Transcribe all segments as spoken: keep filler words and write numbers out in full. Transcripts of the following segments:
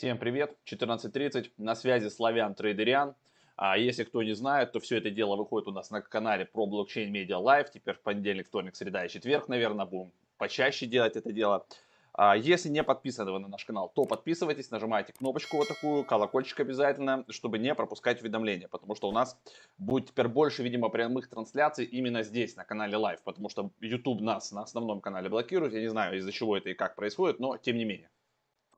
Всем привет, четырнадцать тридцать, на связи Славян Трейдериан. А если кто не знает, то все это дело выходит у нас на канале ProBlockchain Media Live. Теперь в понедельник, вторник, среда и четверг, наверное, будем почаще делать это дело. А если не подписаны вы на наш канал, то подписывайтесь, нажимайте кнопочку вот такую, колокольчик обязательно, чтобы не пропускать уведомления. Потому что у нас будет теперь больше, видимо, прямых трансляций именно здесь, на канале Live. Потому что YouTube нас на основном канале блокирует. Я не знаю, из-за чего это и как происходит, но тем не менее.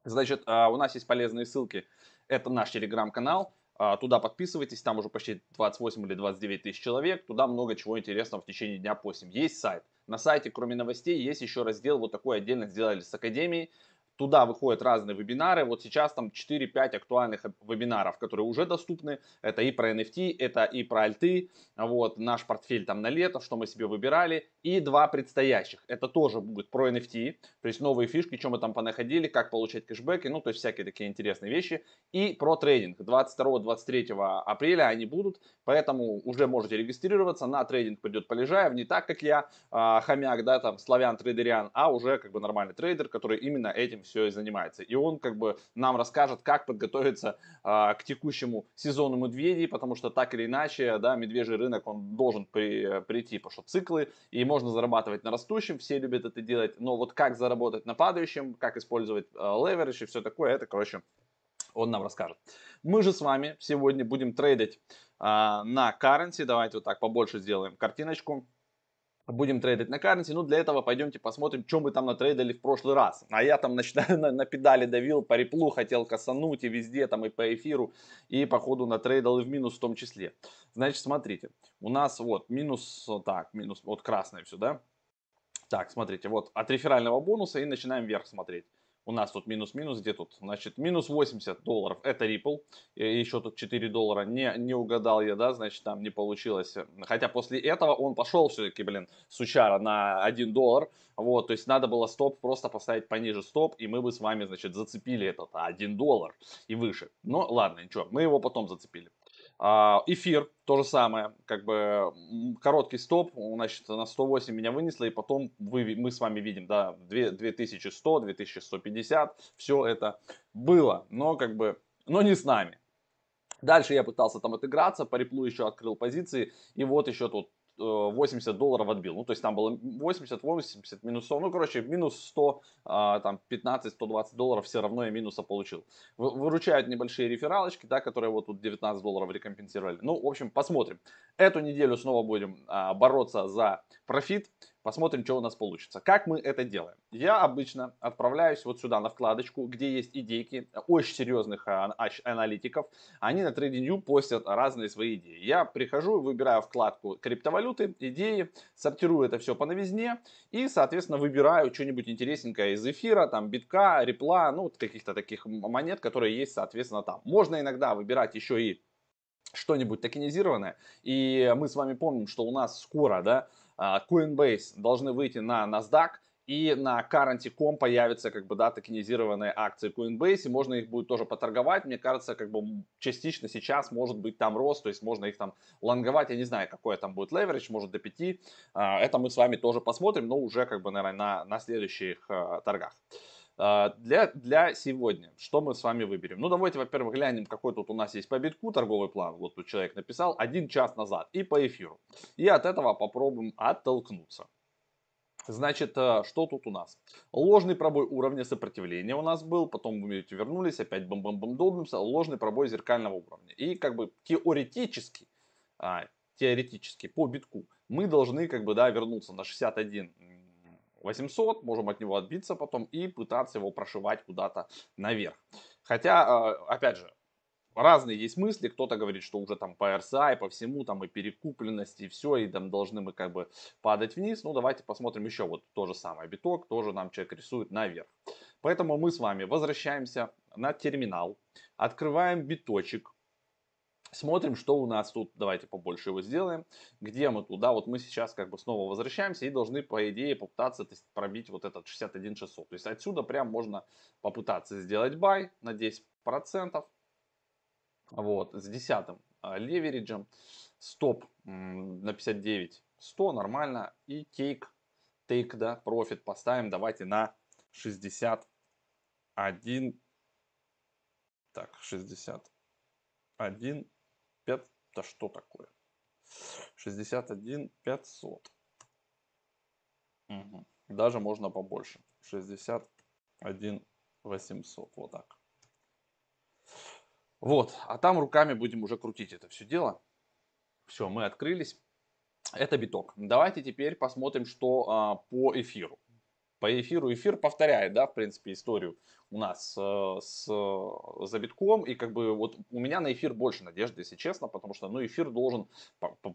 Значит, у нас есть полезные ссылки, это наш телеграм-канал, туда подписывайтесь, там уже почти двадцать восемь или двадцать девять тысяч человек, туда много чего интересного в течение дня постим. Есть сайт, на сайте кроме новостей есть еще раздел, вот такой отдельно сделали с академией, туда выходят разные вебинары, вот сейчас там четыре-пять актуальных вебинаров, которые уже доступны, это и про эн эф ти, это и про альты, вот наш портфель там на лето, что мы себе выбирали, и два предстоящих, это тоже будет про эн эф ти, то есть новые фишки, что мы там понаходили, как получать кэшбэки, ну то есть всякие такие интересные вещи, и про трейдинг, двадцать второго — двадцать третьего апреля они будут, поэтому уже можете регистрироваться, на трейдинг придет Полежаев, не так как я, хомяк, да, там, Славян Трейдериан, а уже как бы нормальный трейдер, который именно этим все и занимается. И он как бы нам расскажет, как подготовиться а, к текущему сезону медведей, потому что так или иначе, да, медвежий рынок, он должен при, прийти, потому что циклы, и можно зарабатывать на растущем, все любят это делать, но вот как заработать на падающем, как использовать а, леверидж и все такое, это, короче, он нам расскажет. Мы же с вами сегодня будем трейдить а, на Currency, давайте вот так побольше сделаем картиночку. Будем трейдить на Currency, ну для этого пойдемте посмотрим, что мы там натрейдили в прошлый раз. А я там начинаю на, на педали давил, по реплу хотел косануть и везде, там и по эфиру, и по ходу натрейдал и в минус в том числе. Значит, смотрите, у нас вот минус, так, минус, вот красное все, да? Так, смотрите, вот от реферального бонуса и начинаем вверх смотреть. У нас тут минус-минус, где тут? Значит, минус восемьдесят долларов, это Ripple, и еще тут четыре доллара, не, не угадал я, да, значит, там не получилось. Хотя после этого он пошел все-таки, блин, сучара на один доллар, вот, то есть надо было стоп просто поставить пониже стоп, и мы бы с вами, значит, зацепили этот один доллар и выше. Но ладно, ничего, мы его потом зацепили. Эфир, то же самое, как бы короткий стоп, значит, на сто восемь меня вынесло, и потом вы, мы с вами видим, да, две тысячи сто, две тысячи сто пятьдесят, все это было, но как бы, но не с нами. Дальше я пытался там отыграться, по реплу еще открыл позиции, и вот еще тут восемьдесят долларов отбил, ну, то есть там было восемьдесят, восемьдесят, минус сто, ну, короче, минус сто, там, пятнадцать — сто двадцать долларов, все равно я минуса получил. Выручают небольшие рефералочки, да, которые вот тут девятнадцать долларов рекомпенсировали. Ну, в общем, посмотрим. Эту неделю снова будем бороться за профит, посмотрим, что у нас получится. Как мы это делаем? Я обычно отправляюсь вот сюда на вкладочку, где есть идейки очень серьезных аналитиков. Они на TradingView постят разные свои идеи. Я прихожу, выбираю вкладку криптовалюты, идеи, сортирую это все по новизне и, соответственно, выбираю что-нибудь интересненькое из эфира, там, битка, репла, ну, каких-то таких монет, которые есть, соответственно, там. Можно иногда выбирать еще и что-нибудь токенизированное. И мы с вами помним, что у нас скоро, да, Coinbase должны выйти на NASDAQ, и на currency точка com появятся, как бы, да, токенизированные акции Coinbase, и можно их будет тоже поторговать, мне кажется, как бы частично сейчас может быть там рост, то есть можно их там лонговать, я не знаю, какой там будет леверидж, может до пяти, это мы с вами тоже посмотрим, но уже, как бы, наверное, на, на следующих торгах. Для, для сегодня, что мы с вами выберем? Ну, давайте, во-первых, глянем, какой тут у нас есть по битку торговый план. Вот тут человек написал один час назад и по эфиру. И от этого попробуем оттолкнуться. Значит, что тут у нас? Ложный пробой уровня сопротивления у нас был, потом, вы видите, вернулись, опять бам-бам-бам долбимся, ложный пробой зеркального уровня. И как бы теоретически, теоретически по битку мы должны, как бы, да, вернуться на шестьдесят один восемьсот, можем от него отбиться потом и пытаться его прошивать куда-то наверх. Хотя, опять же, разные есть мысли, кто-то говорит, что уже там по эр эс ай, по всему, там и перекупленности, и все, и там должны мы, как бы, падать вниз. Ну, давайте посмотрим еще вот то же самое, биток, тоже нам человек рисует наверх. Поэтому мы с вами возвращаемся на терминал, открываем биточек. Смотрим, что у нас тут, давайте побольше его сделаем, где мы туда, вот мы сейчас, как бы, снова возвращаемся и должны, по идее, попытаться пробить вот этот шестьдесят один шестьсот, то есть отсюда прям можно попытаться сделать бай на десять процентов, вот, с десятым левериджем, стоп на пятьдесят девять сто, нормально, и тейк, тейк, да, профит поставим, давайте на шестьдесят один Так, шестьдесят один, пять, да что такое? шестьдесят один пятьсот. Угу. Даже можно побольше. шестьдесят один восемьсот. Вот так. Вот. А там руками будем уже крутить это все дело. Все, мы открылись. Это биток. Давайте теперь посмотрим, что а, по эфиру. По эфиру. Эфир повторяет, да, в принципе, историю у нас э, с, за битком. И как бы вот у меня на эфир больше надежды, если честно, потому что, ну, эфир должен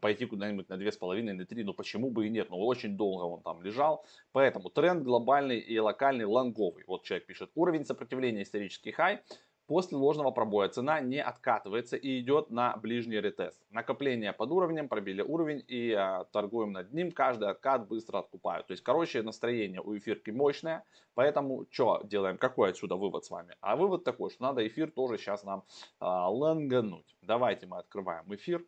пойти куда-нибудь на две с половиной, на три, ну, почему бы и нет, ну, очень долго он там лежал. Поэтому тренд глобальный и локальный лонговый. Вот человек пишет, уровень сопротивления исторический хай. После ложного пробоя цена не откатывается и идет на ближний ретест. Накопление под уровнем, пробили уровень и а, торгуем над ним. Каждый откат быстро откупают. То есть, короче, настроение у эфирки мощное. Поэтому что делаем? Какой отсюда вывод с вами? А вывод такой, что надо эфир тоже сейчас нам а, лонгануть. Давайте мы открываем эфир.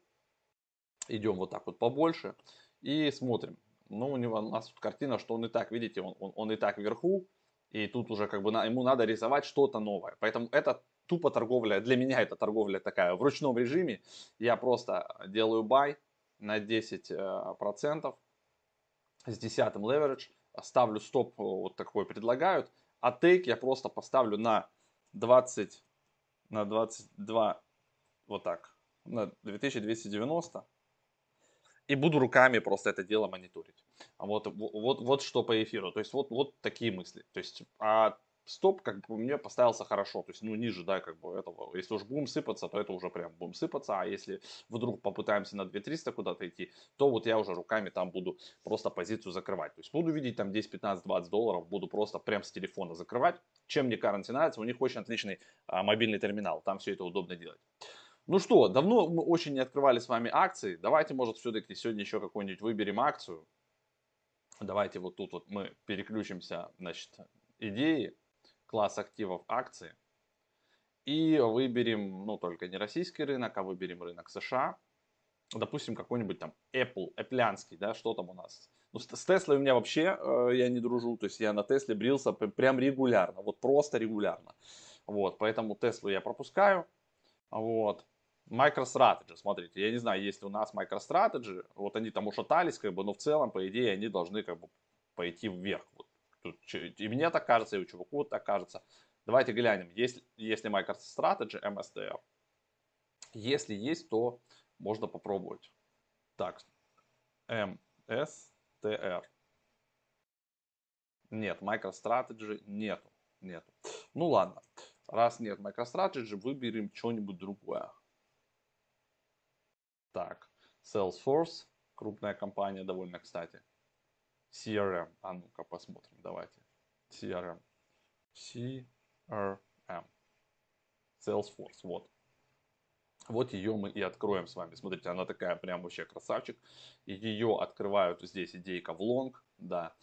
Идем вот так вот побольше. И смотрим. Ну, у него, у нас тут картина, что он и так, видите, он, он, он и так вверху. И тут уже как бы на, ему надо рисовать что-то новое. Поэтому это тупо торговля. Для меня это торговля такая в ручном режиме. Я просто делаю бай на десять процентов с десятым leverage. Ставлю стоп, вот такой предлагают. А тейк я просто поставлю на двадцать, на двадцать два, вот так, на две тысячи двести девяносто. И буду руками просто это дело мониторить. Вот, вот, вот что по эфиру. То есть вот, вот такие мысли. То есть, а стоп как бы мне поставился хорошо. То есть, ну, ниже, да, как бы этого. Если уж будем сыпаться, то это уже прям будем сыпаться. А если вдруг попытаемся на две тысячи триста куда-то идти, то вот я уже руками там буду просто позицию закрывать. То есть буду видеть там десять, пятнадцать, двадцать долларов. Буду просто прям с телефона закрывать. Чем мне Currency нравится, у них очень отличный а, мобильный терминал. Там все это удобно делать. Ну что, давно мы очень не открывали с вами акции. Давайте, может, все-таки сегодня еще какую-нибудь выберем акцию. Давайте вот тут вот мы переключимся, значит, идеи, класс активов, акции. И выберем, ну, только не российский рынок, а выберем рынок США. Допустим, какой-нибудь там Apple, эплянский, да, что там у нас. Ну, с Теслой у меня вообще э, я не дружу, то есть я на Тесле брился прям регулярно, вот просто регулярно. Вот, поэтому Теслу я пропускаю, вот. MicroStrategy, смотрите, я не знаю, есть ли у нас MicroStrategy, вот они там ушатались, как бы, но в целом, по идее, они должны, как бы, пойти вверх. Вот. Тут, и мне так кажется, и у чуваку так кажется. Давайте глянем, есть, есть ли MicroStrategy, эм эс ти эр. Если есть, то можно попробовать. Так, эм эс ти эр. Нет, MicroStrategy нету, нету. Ну ладно, раз нет MicroStrategy, выберем что-нибудь другое. Так, Salesforce, крупная компания довольно, кстати. си ар эм, а ну-ка посмотрим, давайте. си ар эм. си ар эм. Salesforce, вот. Вот ее мы и откроем с вами. Смотрите, она такая прям вообще красавчик. И ее открывают здесь идейка в лонг, да.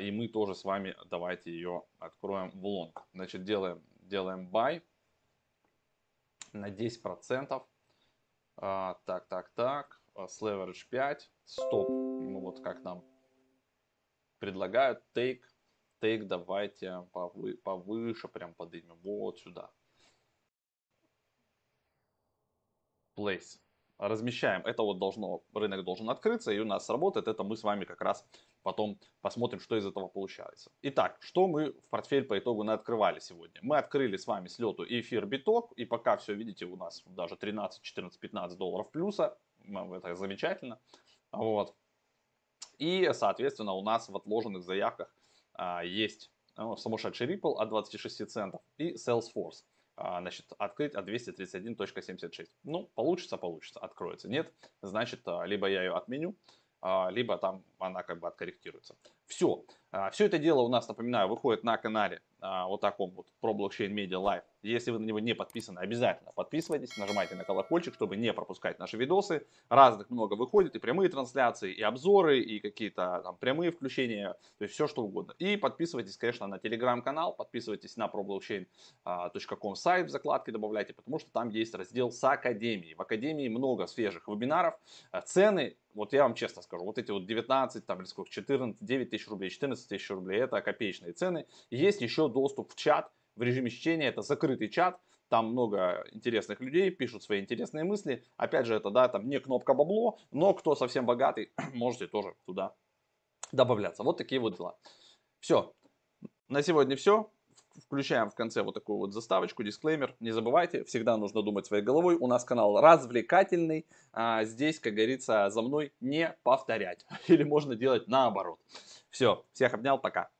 И мы тоже с вами давайте ее откроем в лонг. Значит, делаем, делаем buy на десять процентов. А, так, так, так, с leverage пять, стоп, ну вот как нам предлагают, take, take давайте повы, повыше прям поднимем, вот сюда. Place, размещаем, это вот должно, рынок должен открыться и у нас сработает, это мы с вами как раз потом посмотрим, что из этого получается. Итак, что мы в портфель по итогу наоткрывали сегодня? Мы открыли с вами с лету эфир, биток. И пока все, видите, у нас даже тринадцать, четырнадцать, пятнадцать долларов плюса. Это замечательно. Вот. И, соответственно, у нас в отложенных заявках а, есть ну, сумасшедший Ripple от двадцати шести центов и Salesforce. А, значит, открыть от двести тридцать один точка семьдесят шесть. Ну, получится, получится, откроется. Нет, значит, либо я ее отменю, либо там она как бы откорректируется. Все. Все это дело у нас, напоминаю, выходит на канале вот таком вот ProBlockchain Media Live. Если вы на него не подписаны, обязательно подписывайтесь, нажимайте на колокольчик, чтобы не пропускать наши видосы. Разных много выходит, и прямые трансляции, и обзоры, и какие-то там прямые включения, то есть все что угодно. И подписывайтесь, конечно, на телеграм-канал, подписывайтесь на ProBlockchain точка com сайт, в закладке добавляйте, потому что там есть раздел с академией. В академии много свежих вебинаров, цены, вот я вам честно скажу, вот эти вот девятнадцать, там, или сколько, четырнадцать, девять тысяч рублей, четырнадцать тысяч рублей, это копеечные цены. Есть еще доступ в чат в режиме чтения, это закрытый чат, Там много интересных людей, пишут свои интересные мысли. Опять же, это, да, там не кнопка бабло, но кто совсем богатый, можете тоже туда добавляться. Вот такие вот дела. Все. На сегодня все. Включаем в конце вот такую вот заставочку, дисклеймер. Не забывайте, всегда нужно думать своей головой. У нас канал развлекательный. А здесь, как говорится, за мной не повторять. Или можно делать наоборот. Все. Всех обнял. Пока.